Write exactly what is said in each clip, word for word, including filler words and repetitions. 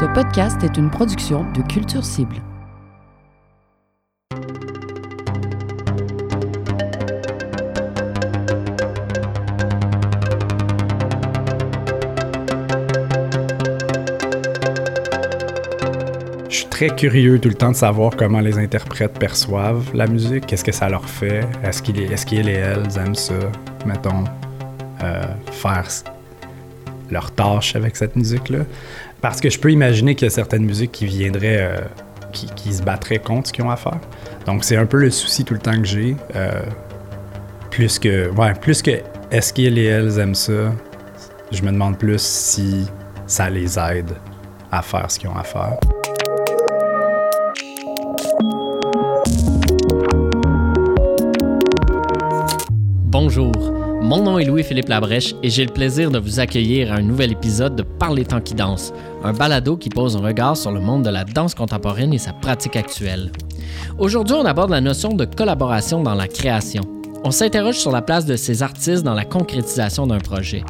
Ce podcast est une production de Culture Cible. Je suis très curieux tout le temps de savoir comment les interprètes perçoivent la musique, qu'est-ce que ça leur fait, est-ce qu'ils est-ce qu'ils et elles aiment ça, mettons, euh, faire leur tâche avec cette musique-là. Parce que je peux imaginer qu'il y a certaines musiques qui viendraient, euh, qui, qui se battraient contre ce qu'ils ont à faire. Donc c'est un peu le souci tout le temps que j'ai, euh, plus que, ouais, plus que est-ce qu'ils et elles aiment ça, je me demande plus si ça les aide à faire ce qu'ils ont à faire. Bonjour, mon nom est Louis-Philippe Labrèche et j'ai le plaisir de vous accueillir à un nouvel épisode de Par les temps qui dansent, un balado qui pose un regard sur le monde de la danse contemporaine et sa pratique actuelle. Aujourd'hui, on aborde la notion de collaboration dans la création. On s'interroge sur la place de ces artistes dans la concrétisation d'un projet.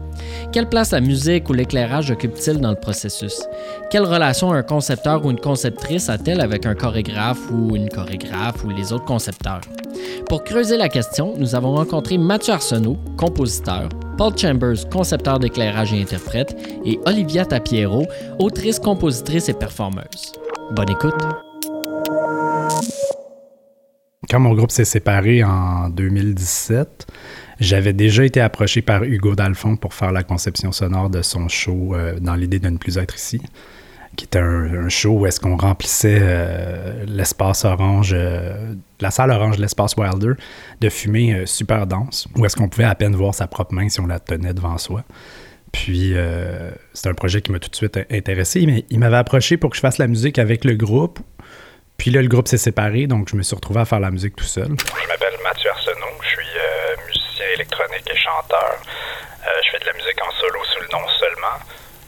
Quelle place la musique ou l'éclairage occupe-t-il dans le processus? Quelle relation un concepteur ou une conceptrice a-t-elle avec un chorégraphe ou une chorégraphe ou les autres concepteurs? Pour creuser la question, nous avons rencontré Mathieu Arsenault, compositeur, Paul Chambers, concepteur d'éclairage et interprète, et Olivia Tapiero, autrice, compositrice et performeuse. Bonne écoute! Quand mon groupe s'est séparé en deux mille dix-sept, j'avais déjà été approché par Hugo Dalfon pour faire la conception sonore de son show euh, « Dans l'idée de ne plus être ici », qui était un, un show où est-ce qu'on remplissait euh, l'espace orange, euh, la salle orange de l'espace Wilder, de fumée euh, super dense, où est-ce qu'on pouvait à peine voir sa propre main si on la tenait devant soi. Puis euh, c'est un projet qui m'a tout de suite intéressé, mais il m'avait approché pour que je fasse la musique avec le groupe. Puis là, le groupe s'est séparé, donc je me suis retrouvé à faire la musique tout seul. Je m'appelle Mathieu Arsenault, je suis euh, musicien électronique et chanteur. Euh, je fais de la musique en solo sous le nom seulement.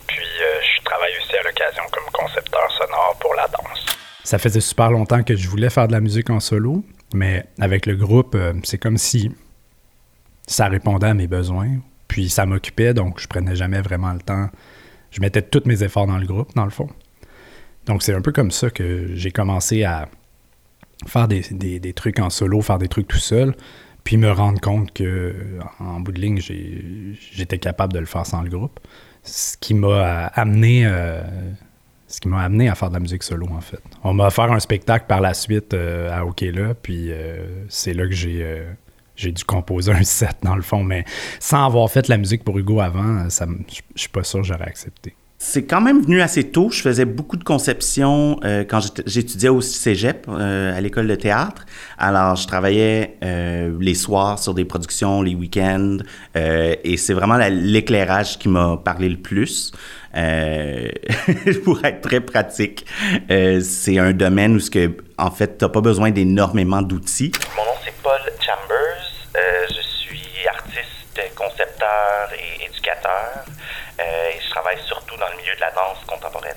Puis euh, je travaille aussi à l'occasion comme concepteur sonore pour la danse. Ça faisait super longtemps que je voulais faire de la musique en solo, mais avec le groupe, euh, c'est comme si ça répondait à mes besoins. Puis ça m'occupait, donc je prenais jamais vraiment le temps. Je mettais tous mes efforts dans le groupe, dans le fond. Donc, c'est un peu comme ça que j'ai commencé à faire des, des, des trucs en solo, faire des trucs tout seul, puis me rendre compte que, en bout de ligne, j'ai, j'étais capable de le faire sans le groupe. Ce qui m'a amené, euh, ce qui m'a amené à faire de la musique solo, en fait. On m'a offert un spectacle par la suite euh, à Okela, puis euh, c'est là que j'ai, euh, j'ai dû composer un set, dans le fond. Mais sans avoir fait la musique pour Hugo avant, ça, je suis pas sûr que j'aurais accepté. C'est quand même venu assez tôt. Je faisais beaucoup de conception euh, quand j'étudiais au cégep, euh, à l'école de théâtre. Alors, je travaillais euh, les soirs sur des productions, les week-ends. Euh, et c'est vraiment la, l'éclairage qui m'a parlé le plus. Euh, pour être très pratique, euh, c'est un domaine où, ce que, en fait, tu n'as pas besoin d'énormément d'outils. Mon nom, c'est Paul Chambers. Euh, je suis artiste, concepteur et éducateur. Euh, et je travaille surtout dans le milieu de la danse contemporaine.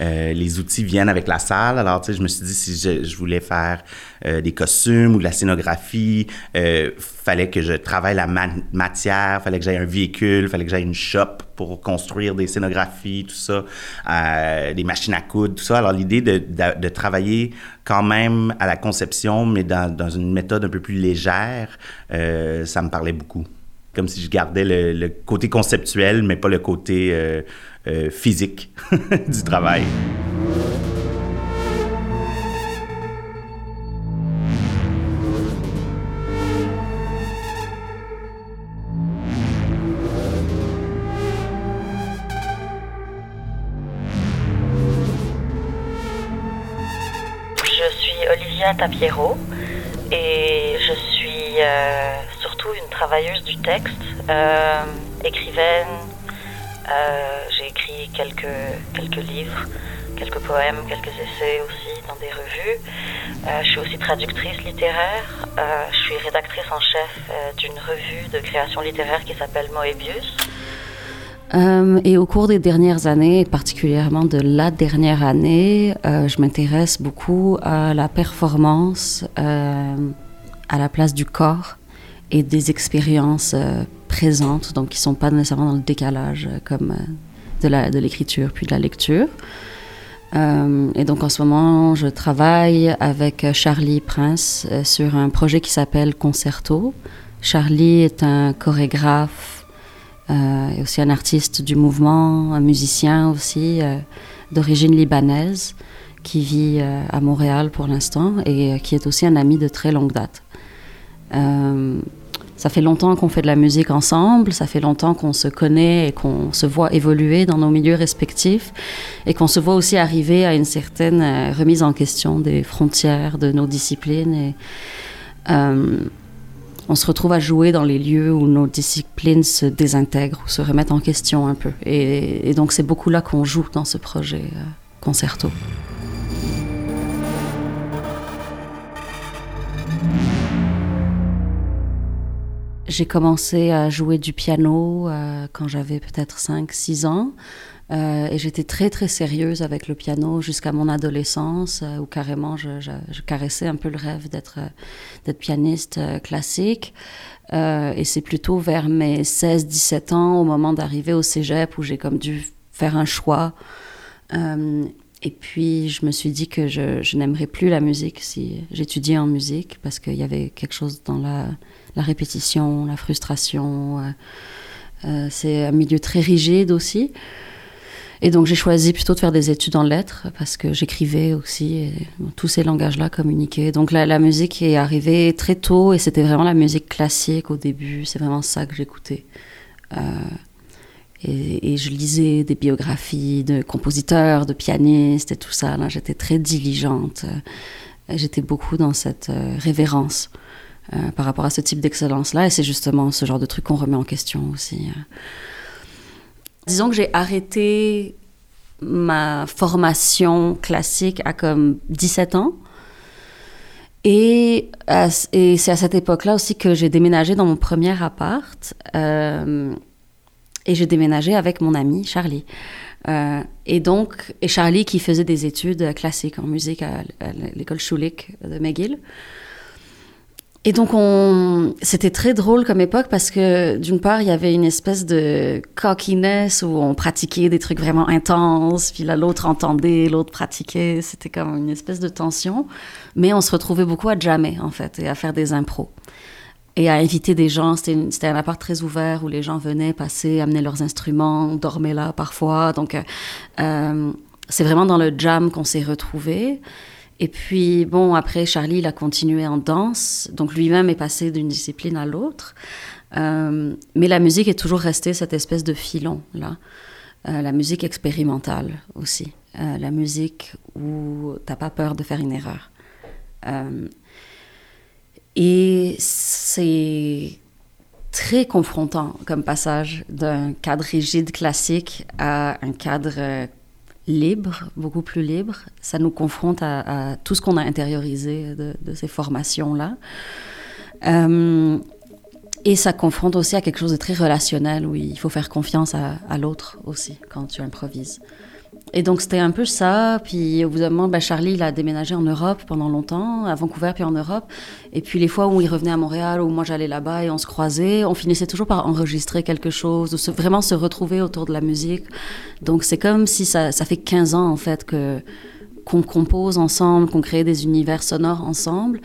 Euh, les outils viennent avec la salle. Alors, tu sais, je me suis dit, si je, je voulais faire euh, des costumes ou de la scénographie, euh, fallait que je travaille la ma- matière, fallait que j'aille un véhicule, fallait que j'aille une shop pour construire des scénographies, tout ça, euh, des machines à coudre, tout ça. Alors, l'idée de, de, de travailler quand même à la conception, mais dans, dans une méthode un peu plus légère, euh, ça me parlait beaucoup. Comme si je gardais le, le côté conceptuel, mais pas le côté euh, euh, physique du travail. Je suis Olivia Tapiero et je suis... Euh... une travailleuse du texte, euh, écrivaine, euh, j'ai écrit quelques, quelques livres, quelques poèmes, quelques essais aussi dans des revues. Euh, je suis aussi traductrice littéraire, euh, je suis rédactrice en chef euh, d'une revue de création littéraire qui s'appelle Moebius. Euh, et au cours des dernières années, et particulièrement de la dernière année, euh, je m'intéresse beaucoup à la performance, euh, à la place du corps et des expériences euh, présentes, donc qui ne sont pas nécessairement dans le décalage euh, comme euh, de, la, de l'écriture puis de la lecture. Euh, et donc en ce moment, je travaille avec Charlie Prince sur un projet qui s'appelle Concerto. Charlie est un chorégraphe euh, et aussi un artiste du mouvement, un musicien aussi euh, d'origine libanaise qui vit euh, à Montréal pour l'instant et euh, qui est aussi un ami de très longue date. Euh, ça fait longtemps qu'on fait de la musique ensemble, ça fait longtemps qu'on se connaît et qu'on se voit évoluer dans nos milieux respectifs et qu'on se voit aussi arriver à une certaine euh, remise en question des frontières de nos disciplines. Et, euh, on se retrouve à jouer dans les lieux où nos disciplines se désintègrent ou se remettent en question un peu. Et, et donc c'est beaucoup là qu'on joue dans ce projet euh, Concerto. J'ai commencé à jouer du piano euh, quand j'avais peut-être cinq six ans euh, et j'étais très très sérieuse avec le piano jusqu'à mon adolescence euh, où carrément je, je, je caressais un peu le rêve d'être, d'être pianiste euh, classique euh, et c'est plutôt vers mes seize dix-sept ans au moment d'arriver au cégep où j'ai comme dû faire un choix euh, et puis je me suis dit que je, je n'aimerais plus la musique si j'étudiais en musique parce qu'il y avait quelque chose dans la... la répétition, la frustration. Euh, euh, c'est un milieu très rigide aussi. Et donc, j'ai choisi plutôt de faire des études en lettres parce que j'écrivais aussi. Et, bon, tous ces langages-là communiquaient. Donc, la, la musique est arrivée très tôt et c'était vraiment la musique classique au début. C'est vraiment ça que j'écoutais. Euh, et, et je lisais des biographies de compositeurs, de pianistes et tout ça. Là, j'étais très diligente. J'étais beaucoup dans cette euh, révérence. Euh, par rapport à ce type d'excellence-là. Et c'est justement ce genre de truc qu'on remet en question aussi. Euh. Disons que j'ai arrêté ma formation classique à comme dix-sept ans. Et, à, et c'est à cette époque-là aussi que j'ai déménagé dans mon premier appart. Euh, et j'ai déménagé avec mon ami Charlie. Euh, et donc, et Charlie qui faisait des études classiques en musique à, à l'école Schulich de McGill. Et donc, on... c'était très drôle comme époque parce que, d'une part, il y avait une espèce de cockiness où on pratiquait des trucs vraiment intenses, puis là, l'autre entendait, l'autre pratiquait. C'était comme une espèce de tension. Mais on se retrouvait beaucoup à jammer, en fait, et à faire des impros. Et à inviter des gens. C'était, une... c'était un appart très ouvert où les gens venaient passer, amener leurs instruments, dormaient là parfois. Donc, euh, c'est vraiment dans le jam qu'on s'est retrouvés. Et puis, bon, après, Charlie, il a continué en danse. Donc, lui-même est passé d'une discipline à l'autre. Euh, mais la musique est toujours restée cette espèce de filon, là. Euh, la musique expérimentale aussi. Euh, la musique où t'as pas peur de faire une erreur. Euh, et c'est très confrontant comme passage d'un cadre rigide classique à un cadre euh, libre, beaucoup plus libre. Ça nous confronte à, à tout ce qu'on a intériorisé de, de ces formations-là. Euh, et ça confronte aussi à quelque chose de très relationnel, où il faut faire confiance à, à l'autre aussi, quand tu improvises. Et donc, c'était un peu ça. Puis, au bout d'un moment, ben Charlie, il a déménagé en Europe pendant longtemps, à Vancouver, puis en Europe. Et puis, les fois où il revenait à Montréal, où moi, j'allais là-bas et on se croisait, on finissait toujours par enregistrer quelque chose, ou se, vraiment se retrouver autour de la musique. Donc, c'est comme si ça, ça fait quinze ans, en fait, que, qu'on compose ensemble, qu'on crée des univers sonores ensemble,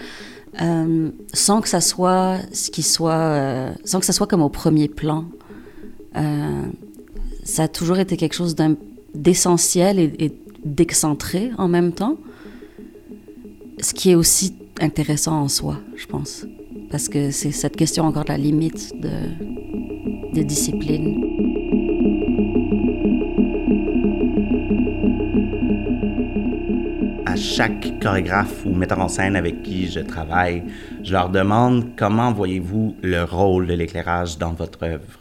euh, sans que ça soit ce qui soit... Euh, sans que ça soit comme au premier plan. Euh, ça a toujours été quelque chose d'un... d'essentiel et, et d'excentré en même temps, ce qui est aussi intéressant en soi, je pense, parce que c'est cette question encore de la limite de, de discipline. À chaque chorégraphe ou metteur en scène avec qui je travaille, je leur demande comment voyez-vous le rôle de l'éclairage dans votre œuvre.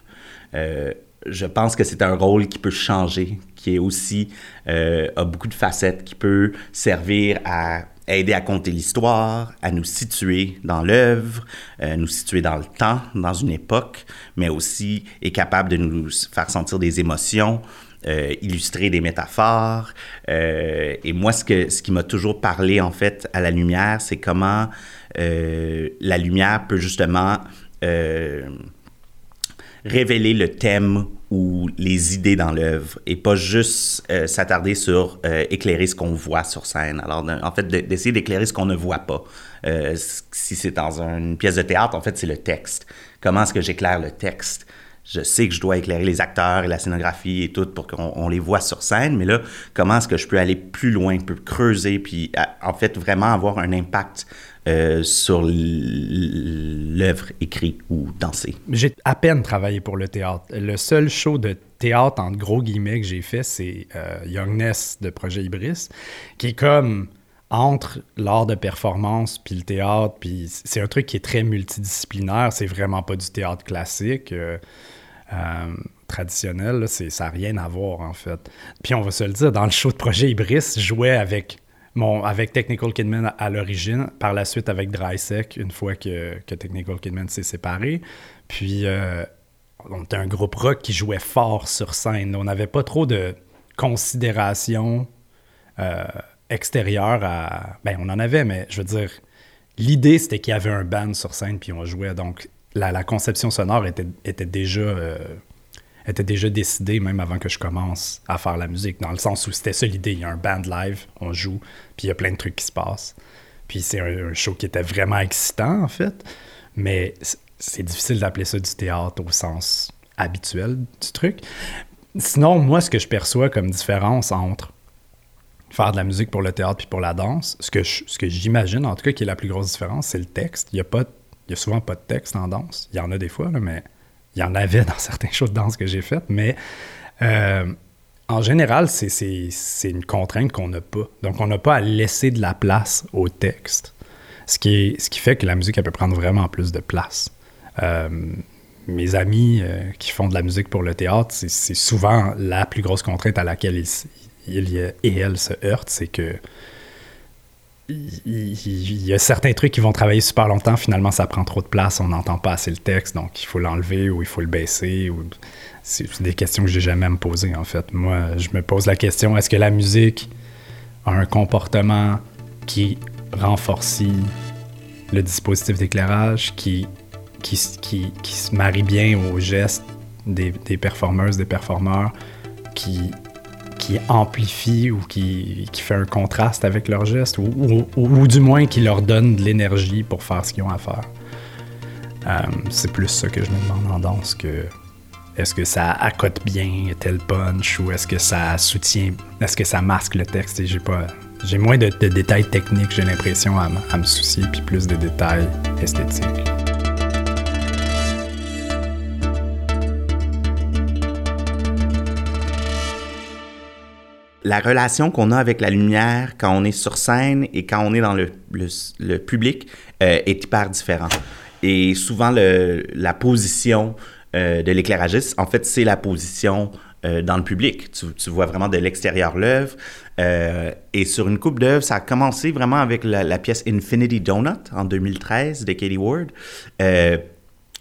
Euh, je pense que c'est un rôle qui peut changer, qui est aussi, euh, a beaucoup de facettes, qui peut servir à aider à compter l'histoire, à nous situer dans l'œuvre, euh, nous situer dans le temps, dans une époque, mais aussi est capable de nous faire sentir des émotions, euh, illustrer des métaphores. Euh, et moi, ce, que, ce qui m'a toujours parlé, en fait, à la lumière, c'est comment euh, la lumière peut justement... Euh, révéler le thème ou les idées dans l'œuvre et pas juste euh, s'attarder sur euh, éclairer ce qu'on voit sur scène. Alors, en fait, de, d'essayer d'éclairer ce qu'on ne voit pas. Euh, si c'est dans une pièce de théâtre, en fait, c'est le texte. Comment est-ce que j'éclaire le texte? Je sais que je dois éclairer les acteurs et la scénographie et tout pour qu'on on les voit sur scène, mais là, comment est-ce que je peux aller plus loin, peux creuser, puis à, en fait, vraiment avoir un impact euh, sur l'œuvre écrite ou dansée? J'ai à peine travaillé pour le théâtre. Le seul show de théâtre, entre gros guillemets, que j'ai fait, c'est euh, Youngness de Projet Ibris, qui est comme... entre l'art de performance puis le théâtre, puis c'est un truc qui est très multidisciplinaire, c'est vraiment pas du théâtre classique, euh, euh, traditionnel, là, c'est, ça n'a rien à voir en fait. Puis on va se le dire, dans le show de Projet Ibris, je jouais avec, mon, avec Technical Kidman à, à l'origine, par la suite avec Drysec, une fois que, que Technical Kidman s'est séparé, puis euh, on était un groupe rock qui jouait fort sur scène, on n'avait pas trop de considération... Euh, extérieur à... Ben, on en avait, mais je veux dire, l'idée, c'était qu'il y avait un band sur scène, puis on jouait. Donc, la, la conception sonore était, était, déjà, euh, était déjà décidée, même avant que je commence à faire la musique, dans le sens où c'était ça l'idée. Il y a un band live, on joue, puis il y a plein de trucs qui se passent. Puis c'est un, un show qui était vraiment excitant, en fait, mais c'est difficile d'appeler ça du théâtre au sens habituel du truc. Sinon, moi, ce que je perçois comme différence entre faire de la musique pour le théâtre puis pour la danse, ce que, je, ce que j'imagine, en tout cas, qui est la plus grosse différence, c'est le texte. Il y a pas, il y a souvent pas de texte en danse. Il y en a des fois, là, mais il y en avait dans certains shows de danse que j'ai faites. Mais euh, en général, c'est, c'est, c'est une contrainte qu'on n'a pas. Donc, on n'a pas à laisser de la place au texte, ce qui, est, ce qui fait que la musique, elle peut prendre vraiment plus de place. Euh, mes amis euh, qui font de la musique pour le théâtre, c'est, c'est souvent la plus grosse contrainte à laquelle ils... Il y a, et elle se heurte, c'est que il, il y a certains trucs qui vont travailler super longtemps, finalement ça prend trop de place, on n'entend pas assez le texte, donc il faut l'enlever ou il faut le baisser. Ou... C'est, c'est des questions que je n'ai jamais à me poser en fait. Moi, je me pose la question, est-ce que la musique a un comportement qui renforce le dispositif d'éclairage, qui, qui, qui, qui se marie bien aux gestes des, des performeuses, des performeurs, qui... qui amplifie ou qui, qui fait un contraste avec leurs gestes, ou, ou, ou, ou du moins qui leur donne de l'énergie pour faire ce qu'ils ont à faire. Euh, c'est plus ça que je me demande en danse, que est-ce que ça accote bien tel punch, ou est-ce que ça soutient, est-ce que ça masque le texte, et j'ai pas, j'ai moins de, de détails techniques, j'ai l'impression, à, à me soucier, puis plus de détails esthétiques. La relation qu'on a avec la lumière quand on est sur scène et quand on est dans le, le, le public euh, est hyper différente. Et souvent, le, la position euh, de l'éclairagiste, en fait, c'est la position euh, dans le public. Tu, tu vois vraiment de l'extérieur l'œuvre. Euh, et sur une coupe d'œuvres, ça a commencé vraiment avec la, la pièce Infinity Donut en deux mille treize de Katie Ward, euh,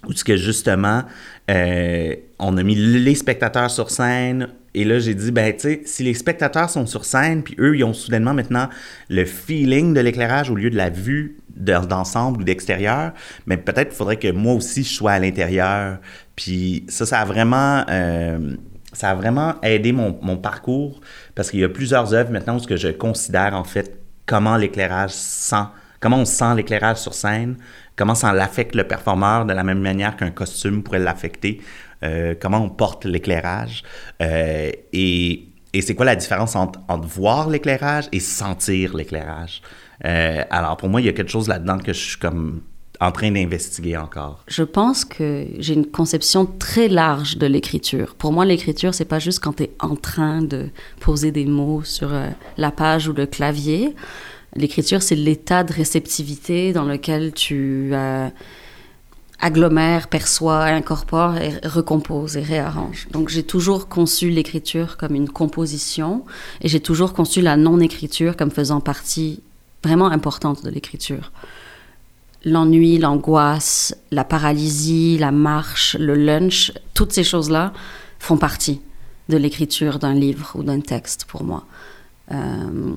où ce que justement, euh, on a mis les spectateurs sur scène. Et là, j'ai dit, ben, tu sais, si les spectateurs sont sur scène, puis eux, ils ont soudainement maintenant le feeling de l'éclairage au lieu de la vue de, d'ensemble ou d'extérieur, mais peut-être qu'il faudrait que moi aussi, je sois à l'intérieur. Puis ça, ça a vraiment, euh, ça a vraiment aidé mon, mon parcours, parce qu'il y a plusieurs œuvres maintenant où ce que je considère, en fait, comment l'éclairage sent, comment on sent l'éclairage sur scène, comment ça l'affecte le performeur de la même manière qu'un costume pourrait l'affecter. Euh, comment on porte l'éclairage euh, et, et c'est quoi la différence entre, entre voir l'éclairage et sentir l'éclairage. Euh, alors, pour moi, il y a quelque chose là-dedans que je suis comme en train d'investiguer encore. Je pense que j'ai une conception très large de l'écriture. Pour moi, l'écriture, c'est pas juste quand t'es en train de poser des mots sur euh, la page ou le clavier. L'écriture, c'est l'état de réceptivité dans lequel tu... Euh, agglomère, perçoit, incorpore, et recompose et réarrange. Donc j'ai toujours conçu l'écriture comme une composition et j'ai toujours conçu la non-écriture comme faisant partie vraiment importante de l'écriture. L'ennui, l'angoisse, la paralysie, la marche, le lunch, toutes ces choses-là font partie de l'écriture d'un livre ou d'un texte pour moi. Euh,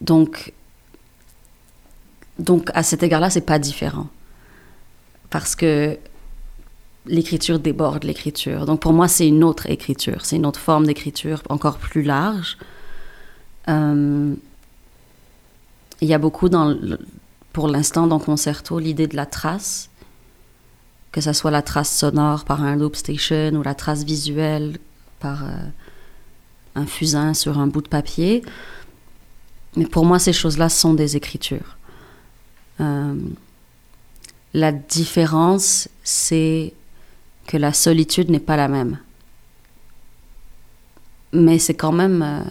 donc, donc à cet égard-là, c'est pas différent. Parce que l'écriture déborde l'écriture. Donc pour moi, c'est une autre écriture, c'est une autre forme d'écriture encore plus large. Euh, il y a beaucoup, dans le, pour l'instant, dans Concerto, l'idée de la trace, que ce soit la trace sonore par un loop station ou la trace visuelle par euh, un fusain sur un bout de papier. Mais pour moi, ces choses-là sont des écritures. Euh, la différence, c'est que la solitude n'est pas la même. Mais c'est quand même... Euh,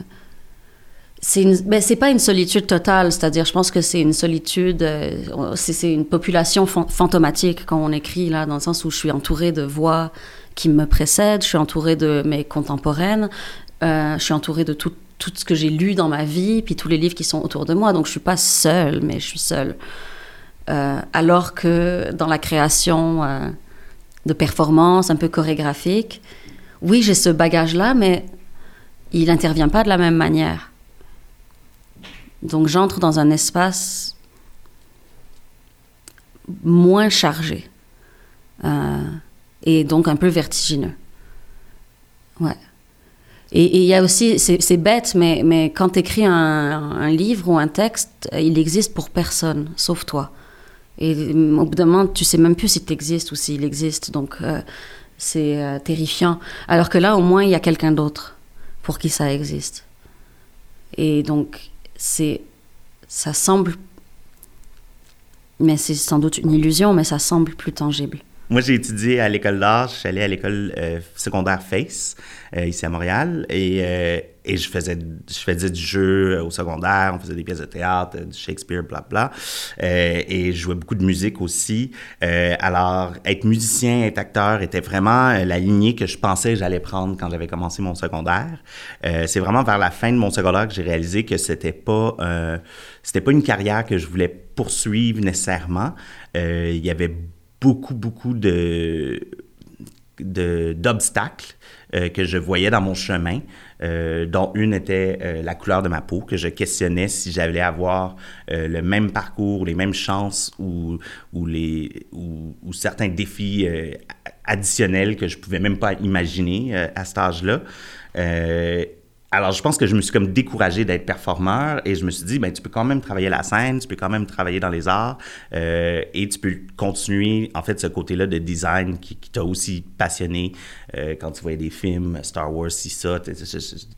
c'est une, ben c'est pas une solitude totale, c'est-à-dire je pense que c'est une solitude, euh, c'est, c'est une population fan- fantomatique quand on écrit, là, dans le sens où je suis entourée de voix qui me précèdent, je suis entourée de mes contemporaines, euh, je suis entourée de tout, tout ce que j'ai lu dans ma vie, puis tous les livres qui sont autour de moi, donc je suis pas seule, mais je suis seule. Euh, alors que dans la création euh, de performances un peu chorégraphiques, oui, j'ai ce bagage-là, mais il n'intervient pas de la même manière. Donc, j'entre dans un espace moins chargé euh, et donc un peu vertigineux. Ouais. Et il y a aussi, c'est, c'est bête, mais, mais quand tu écris un, un livre ou un texte, il existe pour personne, sauf toi. Et au bout d'un moment, tu ne sais même plus si tu existes ou s'il existe, donc euh, c'est euh, terrifiant. Alors que là, au moins, il y a quelqu'un d'autre pour qui ça existe. Et donc... C'est, ça semble, mais c'est sans doute une illusion, mais ça semble plus tangible. Moi, j'ai étudié à l'école d'art, je suis allé à l'école euh, secondaire FACE, euh, ici à Montréal, et, euh, et je, faisais, je faisais du jeu au secondaire, on faisait des pièces de théâtre, du Shakespeare, bla bla, euh, et je jouais beaucoup de musique aussi. Euh, alors, être musicien, être acteur était vraiment la lignée que je pensais que j'allais prendre quand j'avais commencé mon secondaire. Euh, c'est vraiment vers la fin de mon secondaire que j'ai réalisé que c'était pas, euh, c'était pas une carrière que je voulais poursuivre nécessairement. Euh, il y avait beaucoup, beaucoup de, de, d'obstacles euh, que je voyais dans mon chemin, euh, dont une était euh, la couleur de ma peau, que je questionnais si j'allais avoir euh, le même parcours, les mêmes chances ou, ou, les, ou, ou certains défis euh, additionnels que je ne pouvais même pas imaginer euh, à cet âge-là. Euh, Alors, je pense que je me suis comme découragé d'être performeur et je me suis dit, ben tu peux quand même travailler la scène, tu peux quand même travailler dans les arts euh, et tu peux continuer, en fait, ce côté-là de design qui, qui t'a aussi passionné euh, quand tu voyais des films, Star Wars, si ça,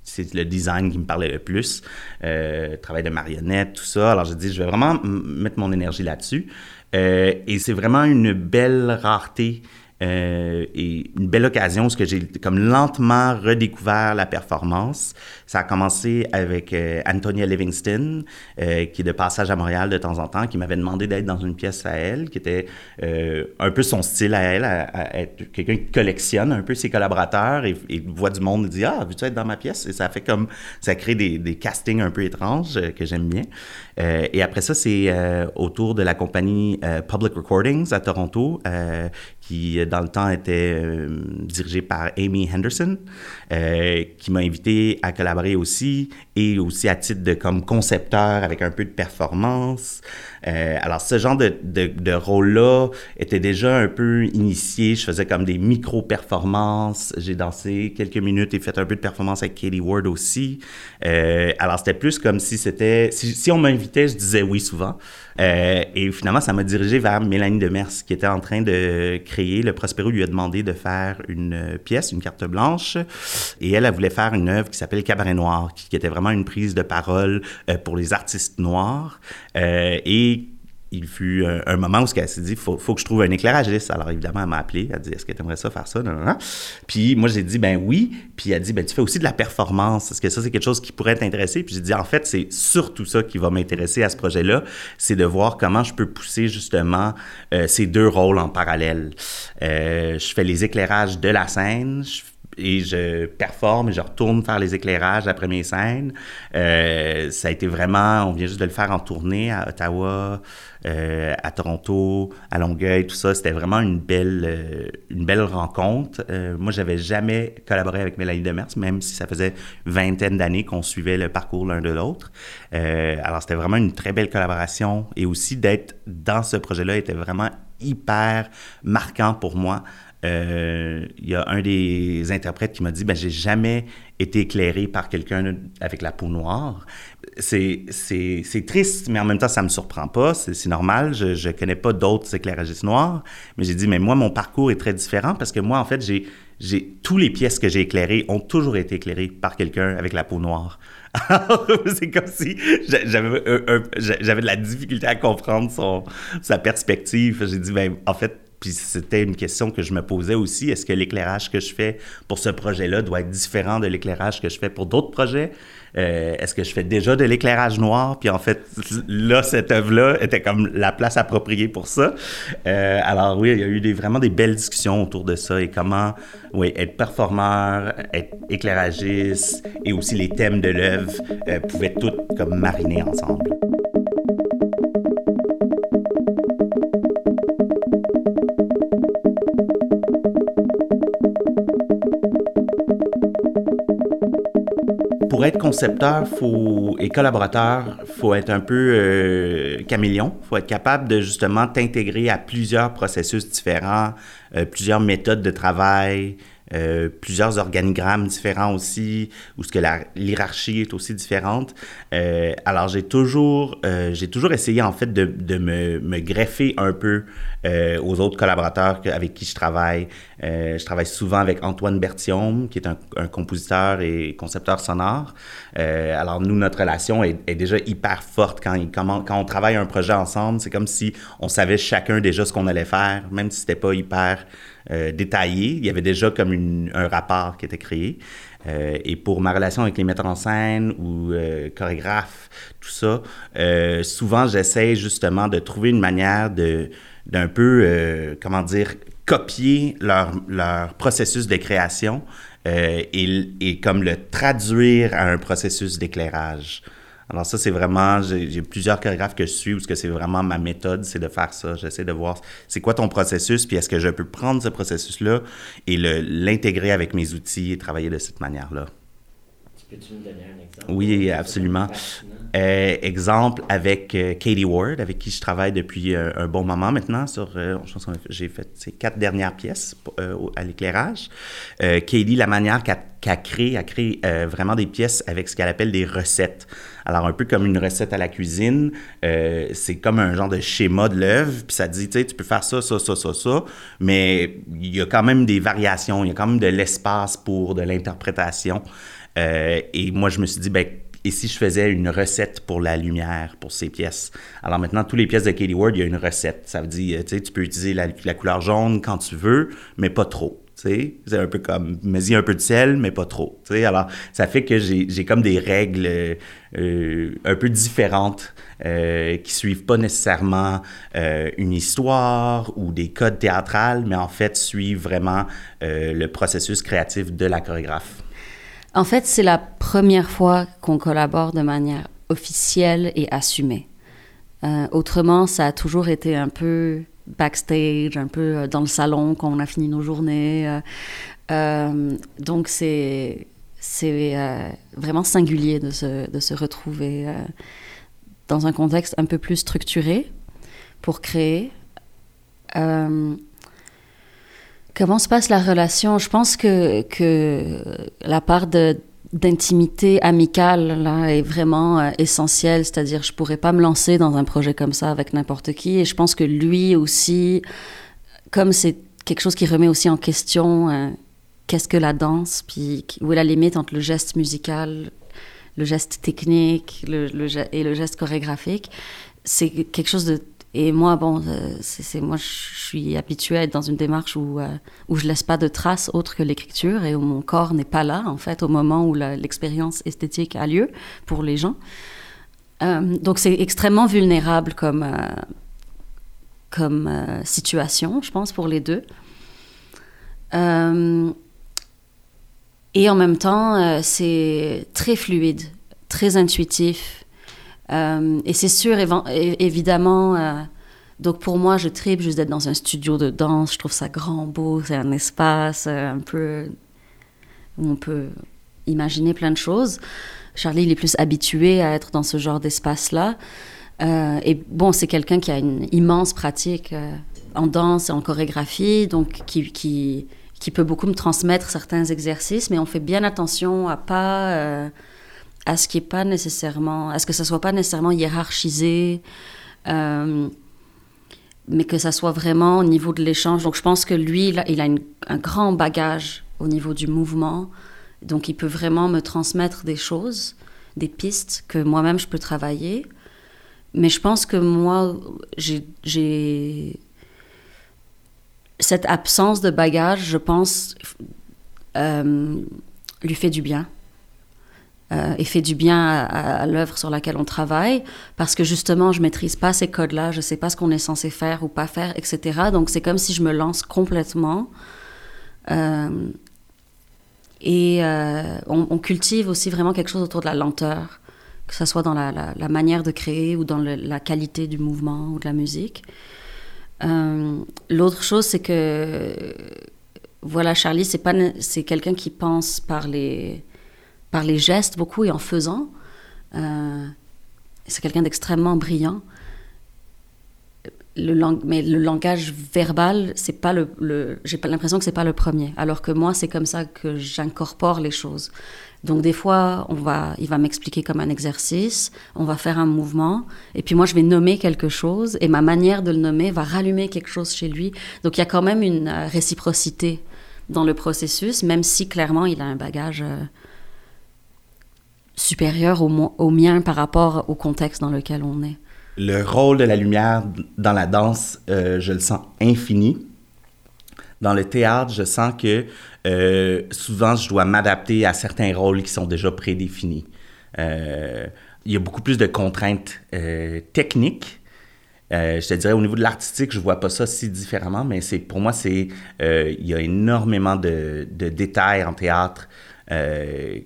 c'est le design qui me parlait le plus, euh, travail de marionnette, tout ça. Alors, j'ai dit, je vais vraiment m- mettre mon énergie là-dessus euh, et c'est vraiment une belle rareté. Euh, et une belle occasion parce que j'ai comme lentement redécouvert la performance. Ça a commencé avec euh, Antonia Livingston, euh, qui est de passage à Montréal de temps en temps, qui m'avait demandé d'être dans une pièce à elle, qui était euh, un peu son style à elle, à, à être quelqu'un qui collectionne un peu ses collaborateurs et, et voit du monde et dit « Ah, veux-tu être dans ma pièce? » Et ça fait comme, ça crée des, des castings un peu étranges euh, que j'aime bien. Euh, et après ça, c'est euh, autour de la compagnie euh, Public Recordings à Toronto, euh, qui dans le temps était euh, dirigée par Amy Henderson, euh, qui m'a invité à collaborer aussi, et aussi à titre de comme concepteur avec un peu de performance. Euh, alors, ce genre de, de, de rôle-là était déjà un peu initié. Je faisais comme des micro-performances. J'ai dansé quelques minutes et fait un peu de performance avec Katie Ward aussi. Euh, alors, c'était plus comme si c'était... Si, si on m'invitait, je disais oui souvent. Euh, et finalement, ça m'a dirigé vers Mélanie Demers, qui était en train de créer... Le Prospero lui a demandé de faire une pièce, une carte blanche. Et elle, elle voulait faire une œuvre qui s'appelle « Cabaret noir », qui, qui était vraiment une prise de parole euh, pour les artistes noirs. Euh, et il fut un, un moment où elle s'est dit « faut que je trouve un éclairagiste ». Alors évidemment, elle m'a appelé, elle a dit « Est-ce que tu aimerais ça faire ça? » non, non, non. Puis moi, j'ai dit « Ben oui ». Puis elle a dit « Ben tu fais aussi de la performance. Est-ce que ça, c'est quelque chose qui pourrait t'intéresser? » Puis j'ai dit « En fait, c'est surtout ça qui va m'intéresser à ce projet-là, c'est de voir comment je peux pousser justement euh, ces deux rôles en parallèle. Euh, je fais les éclairages de la scène, je et je performe et je retourne faire les éclairages après mes scènes. Euh, ça a été vraiment... On vient juste de le faire en tournée à Ottawa, euh, à Toronto, à Longueuil, tout ça. C'était vraiment une belle, euh, une belle rencontre. Euh, moi, j'avais jamais collaboré avec Mélanie Demers, même si ça faisait une vingtaine d'années qu'on suivait le parcours l'un de l'autre. Euh, alors, c'était vraiment une très belle collaboration. Et aussi, d'être dans ce projet-là était vraiment hyper marquant pour moi il euh, y a un des interprètes qui m'a dit « Ben, j'ai jamais été éclairé par quelqu'un avec la peau noire. » C'est, c'est, c'est triste, mais en même temps, ça me surprend pas. C'est, c'est normal. Je, je connais pas d'autres éclairagistes noirs. Mais j'ai dit « Mais moi, mon parcours est très différent parce que moi, en fait, j'ai, j'ai tous les pièces que j'ai éclairées ont toujours été éclairées par quelqu'un avec la peau noire. » Alors, c'est comme si j'avais, un, un, j'avais de la difficulté à comprendre son, sa perspective. J'ai dit « Ben, en fait, puis c'était une question que je me posais aussi. Est-ce que l'éclairage que je fais pour ce projet-là doit être différent de l'éclairage que je fais pour d'autres projets? Euh, est-ce que je fais déjà de l'éclairage noir? Puis en fait, là, cette œuvre-là était comme la place appropriée pour ça. Euh, alors oui, il y a eu des, vraiment des belles discussions autour de ça et comment oui, être performeur, être éclairagiste et aussi les thèmes de l'œuvre euh, pouvaient tout comme mariner ensemble. Pour être concepteur faut, et collaborateur, il faut être un peu euh, caméléon. Il faut être capable de justement t'intégrer à plusieurs processus différents, euh, plusieurs méthodes de travail, euh, plusieurs organigrammes différents aussi, où ce que la, l'hierarchie est aussi différente. Euh, alors, j'ai toujours, euh, j'ai toujours essayé en fait de, de me, me greffer un peu euh, aux autres collaborateurs que, avec qui je travaille. Euh, je travaille souvent avec Antoine Bertium, qui est un, un compositeur et concepteur sonore. Euh, alors, nous, notre relation est, est déjà hyper forte. Quand, il, quand, on, quand on travaille un projet ensemble, c'est comme si on savait chacun déjà ce qu'on allait faire, même si c'était pas hyper euh, détaillé. Il y avait déjà comme une, un rapport qui était créé. Euh, et pour ma relation avec les metteurs en scène ou euh, chorégraphes, tout ça, euh, souvent, j'essaie justement de trouver une manière de, d'un peu, euh, comment dire... copier leur, leur processus de création euh, et, et comme le traduire à un processus d'éclairage. Alors ça, c'est vraiment... J'ai, j'ai plusieurs chorégraphes que je suis où c'est vraiment ma méthode, c'est de faire ça. J'essaie de voir c'est quoi ton processus, puis est-ce que je peux prendre ce processus-là et le, l'intégrer avec mes outils et travailler de cette manière-là. Peux-tu nous donner un exemple? Oui, absolument. Euh, exemple avec euh, Katie Ward, avec qui je travaille depuis euh, un bon moment maintenant. Sur, euh, je pense que j'ai fait ces quatre dernières pièces pour, euh, à l'éclairage. Euh, Katie, la manière qu'elle, qu'elle crée, elle crée euh, vraiment des pièces avec ce qu'elle appelle des recettes. Alors, un peu comme une recette à la cuisine, euh, c'est comme un genre de schéma de l'œuvre, puis ça dit, tu sais, tu peux faire ça, ça, ça, ça, ça, mais il y a quand même des variations, il y a quand même de l'espace pour de l'interprétation. Euh, et moi, je me suis dit, ben, et si je faisais une recette pour la lumière, pour ces pièces? Alors maintenant, toutes les pièces de Katie Ward, il y a une recette. Ça veut dire, tu sais, tu peux utiliser la, la couleur jaune quand tu veux, mais pas trop. Tu sais, c'est un peu comme, mets-y un peu de sel, mais pas trop. Tu sais, alors, ça fait que j'ai, j'ai comme des règles euh, un peu différentes euh, qui suivent pas nécessairement euh, une histoire ou des codes théâtrales, mais en fait, suivent vraiment euh, le processus créatif de la chorégraphe. En fait, c'est la première fois qu'on collabore de manière officielle et assumée. Euh, autrement, ça a toujours été un peu backstage, un peu dans le salon quand on a fini nos journées. Euh, donc, c'est, c'est euh, vraiment singulier de se, de se retrouver euh, dans un contexte un peu plus structuré pour créer. Euh, Comment se passe la relation? Je pense que, que la part de, d'intimité amicale là, est vraiment euh, essentielle. C'est-à-dire, je ne pourrais pas me lancer dans un projet comme ça avec n'importe qui. Et je pense que lui aussi, comme c'est quelque chose qui remet aussi en question euh, qu'est-ce que la danse, puis où est la limite entre le geste musical, le geste technique le, le, et le geste chorégraphique, c'est quelque chose de... Et moi, bon, c'est, c'est, moi, je suis habituée à être dans une démarche où, euh, où je ne laisse pas de traces autres que l'écriture et où mon corps n'est pas là, en fait, au moment où la, l'expérience esthétique a lieu pour les gens. Euh, donc, c'est extrêmement vulnérable comme, euh, comme euh, situation, je pense, pour les deux. Euh, et en même temps, euh, c'est très fluide, très intuitif. Euh, et c'est sûr, évi- évidemment, euh, donc pour moi, je tripe juste d'être dans un studio de danse, je trouve ça grand, beau, c'est un espace euh, un peu où on peut imaginer plein de choses. Charlie, il est plus habitué à être dans ce genre d'espace-là. Euh, et bon, c'est quelqu'un qui a une immense pratique euh, en danse et en chorégraphie, donc qui, qui, qui peut beaucoup me transmettre certains exercices, mais on fait bien attention à pas euh, à ce qui est pas nécessairement, à ce que ça soit pas nécessairement hiérarchisé, euh, mais que ça soit vraiment au niveau de l'échange. Donc je pense que lui, il a, il a une, un grand bagage au niveau du mouvement, donc il peut vraiment me transmettre des choses, des pistes que moi-même je peux travailler. Mais je pense que moi, j'ai, j'ai... cette absence de bagage, je pense, euh, lui fait du bien. Euh, et fait du bien à, à, à l'œuvre sur laquelle on travaille, parce que justement, je ne maîtrise pas ces codes-là, je ne sais pas ce qu'on est censé faire ou pas faire, et cetera. Donc, c'est comme si je me lance complètement. Euh, et euh, on, on cultive aussi vraiment quelque chose autour de la lenteur, que ce soit dans la, la, la manière de créer ou dans le, la qualité du mouvement ou de la musique. Euh, l'autre chose, c'est que, voilà, Charlie, c'est, pas, c'est quelqu'un qui pense par les, par les gestes beaucoup et en faisant. Euh, c'est quelqu'un d'extrêmement brillant. Le lang- mais le langage verbal, c'est pas le, le, j'ai pas l'impression que c'est pas le premier. Alors que moi, c'est comme ça que j'incorpore les choses. Donc des fois, on va, il va m'expliquer comme un exercice, on va faire un mouvement, et puis moi, je vais nommer quelque chose, et ma manière de le nommer va rallumer quelque chose chez lui. Donc il y a quand même une réciprocité dans le processus, même si clairement, il a un bagage euh, supérieur au, mo- au mien par rapport au contexte dans lequel on est. Le rôle de la lumière dans la danse, euh, je le sens infini. Dans le théâtre, je sens que euh, souvent, je dois m'adapter à certains rôles qui sont déjà prédéfinis. Euh, il y a beaucoup plus de contraintes euh, techniques. Euh, je te dirais, au niveau de l'artistique, je ne vois pas ça si différemment, mais c'est, pour moi, c'est, euh, il y a énormément de, de détails en théâtre euh,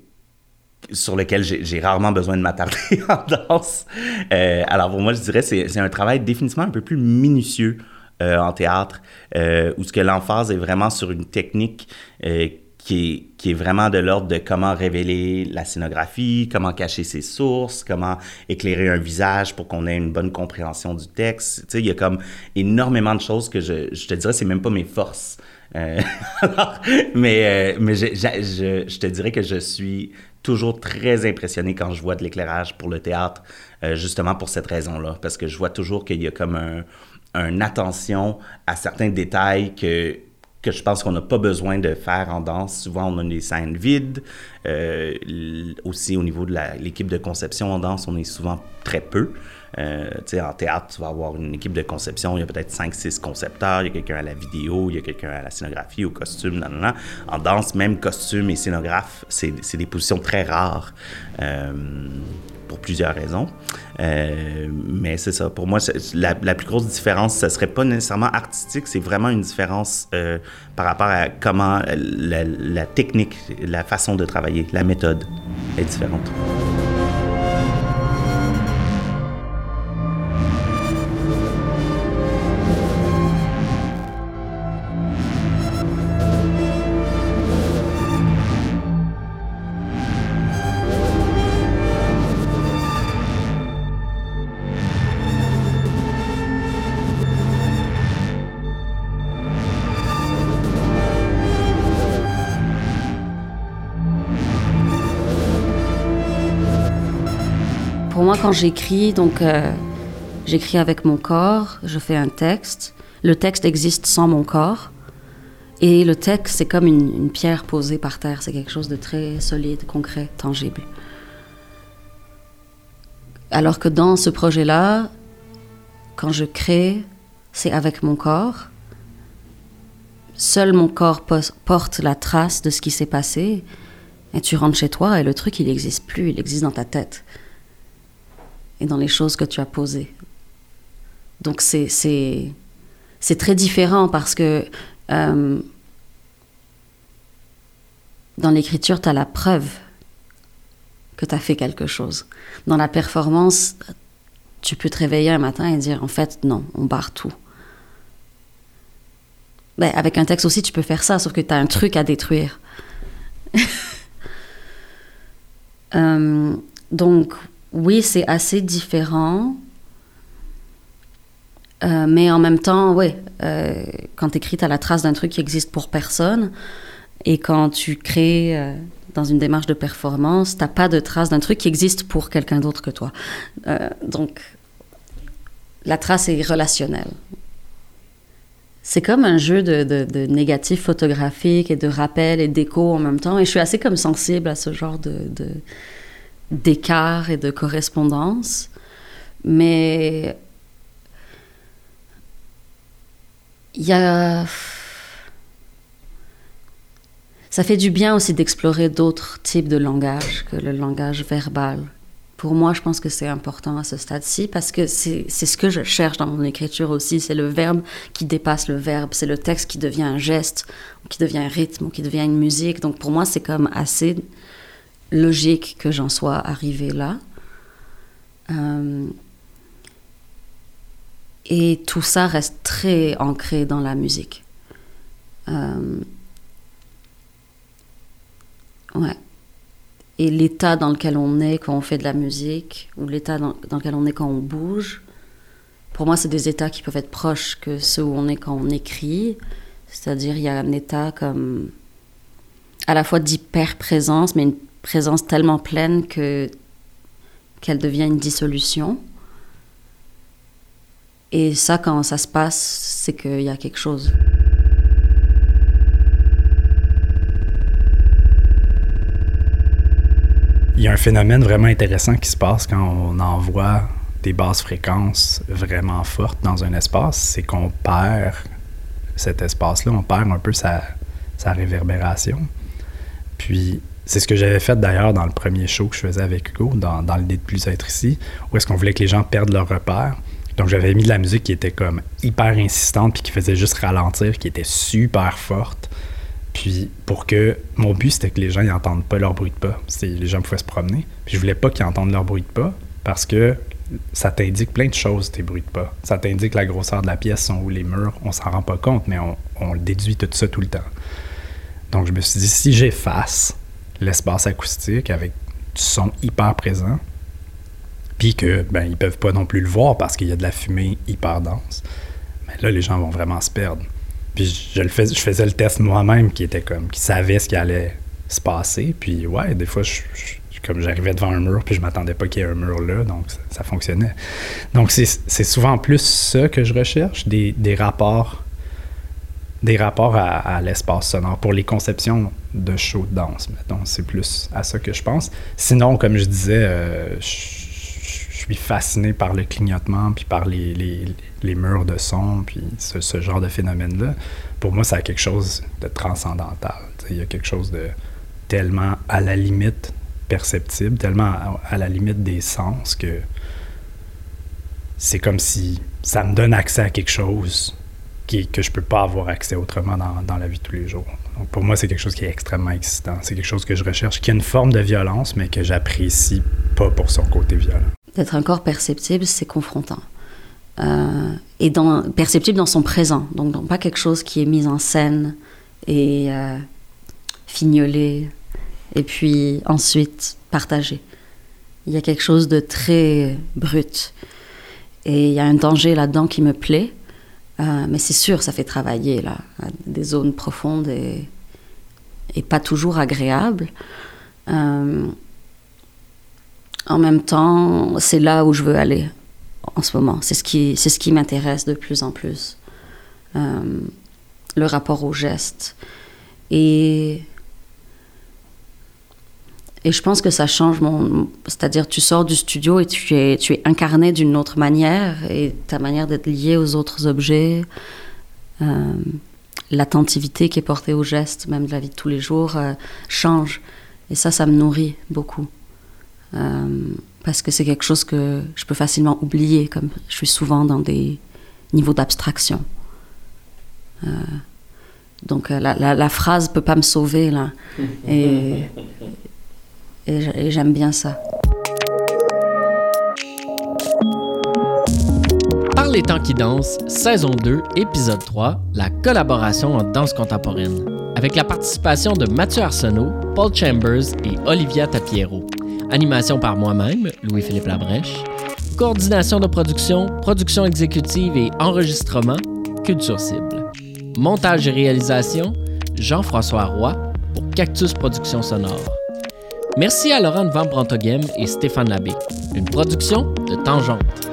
sur lequel j'ai, j'ai rarement besoin de m'attarder en danse. Euh, alors pour moi, je dirais que c'est, c'est un travail définitivement un peu plus minutieux euh, en théâtre, euh, où ce que l'emphase est vraiment sur une technique euh, qui est, qui est vraiment de l'ordre de comment révéler la scénographie, comment cacher ses sources, comment éclairer un visage pour qu'on ait une bonne compréhension du texte. Tu sais, il y a comme énormément de choses que je, je te dirais, c'est même pas mes forces. Euh, alors, mais euh, mais je, je, je, je te dirais que je suis toujours très impressionné quand je vois de l'éclairage pour le théâtre, euh, justement pour cette raison-là, parce que je vois toujours qu'il y a comme un, un attention à certains détails que, que je pense qu'on n'a pas besoin de faire en danse. Souvent, on a des scènes vides. Euh, aussi, au niveau de la, l'équipe de conception en danse, on est souvent très peu. Euh, tu sais, en théâtre, tu vas avoir une équipe de conception, il y a peut-être cinq six concepteurs, il y a quelqu'un à la vidéo, il y a quelqu'un à la scénographie, au costume, nan, nan, nan. En danse, même costume et scénographe, c'est, c'est des positions très rares euh, pour plusieurs raisons. Euh, mais c'est ça, pour moi, la, la plus grosse différence, ce serait pas nécessairement artistique, c'est vraiment une différence euh, par rapport à comment la, la technique, la façon de travailler, la méthode est différente. Moi, quand j'écris, donc euh, j'écris avec mon corps, je fais un texte. Le texte existe sans mon corps. Et le texte, c'est comme une, une pierre posée par terre. C'est quelque chose de très solide, concret, tangible. Alors que dans ce projet-là, quand je crée, c'est avec mon corps. Seul mon corps pos- porte la trace de ce qui s'est passé. Et tu rentres chez toi et le truc, il n'existe plus, il existe dans ta tête. Et dans les choses que tu as posées. Donc c'est, c'est, c'est très différent parce que euh, dans l'écriture, tu as la preuve que tu as fait quelque chose. Dans la performance, tu peux te réveiller un matin et dire, en fait, non, on barre tout. Ben, avec un texte aussi, tu peux faire ça, sauf que tu as un truc à détruire. euh, donc... Oui, c'est assez différent, euh, mais en même temps, oui, euh, quand t'écris, t'as la trace d'un truc qui existe pour personne. Et quand tu crées euh, dans une démarche de performance, t'as pas de trace d'un truc qui existe pour quelqu'un d'autre que toi. Euh, donc, la trace est relationnelle. C'est comme un jeu de, de, de négatifs photographiques et de rappels et d'échos en même temps. Et je suis assez comme sensible à ce genre de, de, d'écart et de correspondance. Mais il y a... Ça fait du bien aussi d'explorer d'autres types de langage que le langage verbal. Pour moi, je pense que c'est important à ce stade-ci parce que c'est, c'est ce que je cherche dans mon écriture aussi. C'est le verbe qui dépasse le verbe. C'est le texte qui devient un geste, ou qui devient un rythme, ou qui devient une musique. Donc pour moi, c'est comme assez logique que j'en sois arrivée là. Euh, et tout ça reste très ancré dans la musique. Euh, ouais. Et l'état dans lequel on est quand on fait de la musique, ou l'état dans, dans lequel on est quand on bouge, pour moi, c'est des états qui peuvent être proches que ceux où on est quand on écrit. C'est-à-dire, il y a un état comme à la fois d'hyper-présence, mais une présence tellement pleine que, qu'elle devient une dissolution. Et ça, quand ça se passe, c'est qu'il y a quelque chose. Il y a un phénomène vraiment intéressant qui se passe quand on envoie des basses fréquences vraiment fortes dans un espace, c'est qu'on perd cet espace-là, on perd un peu sa, sa réverbération. Puis, c'est ce que j'avais fait d'ailleurs dans le premier show que je faisais avec Hugo, dans, dans l'idée de plus être ici, où est-ce qu'on voulait que les gens perdent leur repère. Donc, j'avais mis de la musique qui était comme hyper insistante puis qui faisait juste ralentir, qui était super forte. Puis pour que... Mon but, c'était que les gens n'entendent pas leur bruit de pas. C'est, les gens pouvaient se promener. Puis je voulais pas qu'ils entendent leur bruit de pas parce que ça t'indique plein de choses, tes bruits de pas. Ça t'indique la grosseur de la pièce, sont où les murs. On s'en rend pas compte, mais on, on le déduit tout ça tout le temps. Donc je me suis dit, si j'efface l'espace acoustique avec du son hyper présent, puis que, ben, ils peuvent pas non plus le voir parce qu'il y a de la fumée hyper dense, ben là, les gens vont vraiment se perdre. Puis je, le fais, je faisais le test moi-même qui était comme, qui savait ce qui allait se passer. Puis ouais, des fois, je, je, comme j'arrivais devant un mur, puis je m'attendais pas qu'il y ait un mur là, donc ça, ça fonctionnait. Donc c'est, c'est souvent plus ça que je recherche, des, des rapports, des rapports à, à l'espace sonore pour les conceptions de show de danse. Donc c'est plus à ça que je pense. Sinon, comme je disais, euh, je, je suis fasciné par le clignotement, puis par les, les, les murs de son, puis ce, ce genre de phénomène-là. Pour moi, ça a quelque chose de transcendantal. Il y a quelque chose de tellement à la limite perceptible, tellement à, à la limite des sens que c'est comme si ça me donne accès à quelque chose qui, que je peux pas avoir accès autrement dans, dans la vie de tous les jours. Donc pour moi, c'est quelque chose qui est extrêmement excitant. C'est quelque chose que je recherche, qui a une forme de violence, mais que j'apprécie pas pour son côté violent. D'être encore perceptible, c'est confrontant. Euh, et dans, perceptible dans son présent, donc dans pas quelque chose qui est mis en scène et euh, fignolé, et puis ensuite partagé. Il y a quelque chose de très brut. Et il y a un danger là-dedans qui me plaît, euh, mais c'est sûr, ça fait travailler, là, à des zones profondes et, et pas toujours agréables. Euh, En même temps, c'est là où je veux aller en ce moment. C'est ce qui, c'est ce qui m'intéresse de plus en plus. Euh, le rapport au geste. Et, et je pense que ça change mon... C'est-à-dire, tu sors du studio et tu es, tu es incarné d'une autre manière. Et ta manière d'être lié aux autres objets, euh, l'attentivité qui est portée au geste, même de la vie de tous les jours, euh, change. Et ça, ça me nourrit beaucoup. Euh, parce que c'est quelque chose que je peux facilement oublier, comme je suis souvent dans des niveaux d'abstraction. Euh, donc la, la, la phrase peut pas me sauver, là. Et, et, et j'aime bien ça. Par les temps qui dansent, saison deux, épisode trois, la collaboration en danse contemporaine, avec la participation de Mathieu Arsenault, Paul Chambers et Olivia Tapiero. Animation par moi-même, Louis-Philippe Labrèche. Coordination de production, production exécutive et enregistrement, Culture Cible. Montage et réalisation, Jean-François Roy pour Cactus Productions Sonores. Merci à Laurane Van Branteghem et Stéphane Labbé. Une production de Tangente.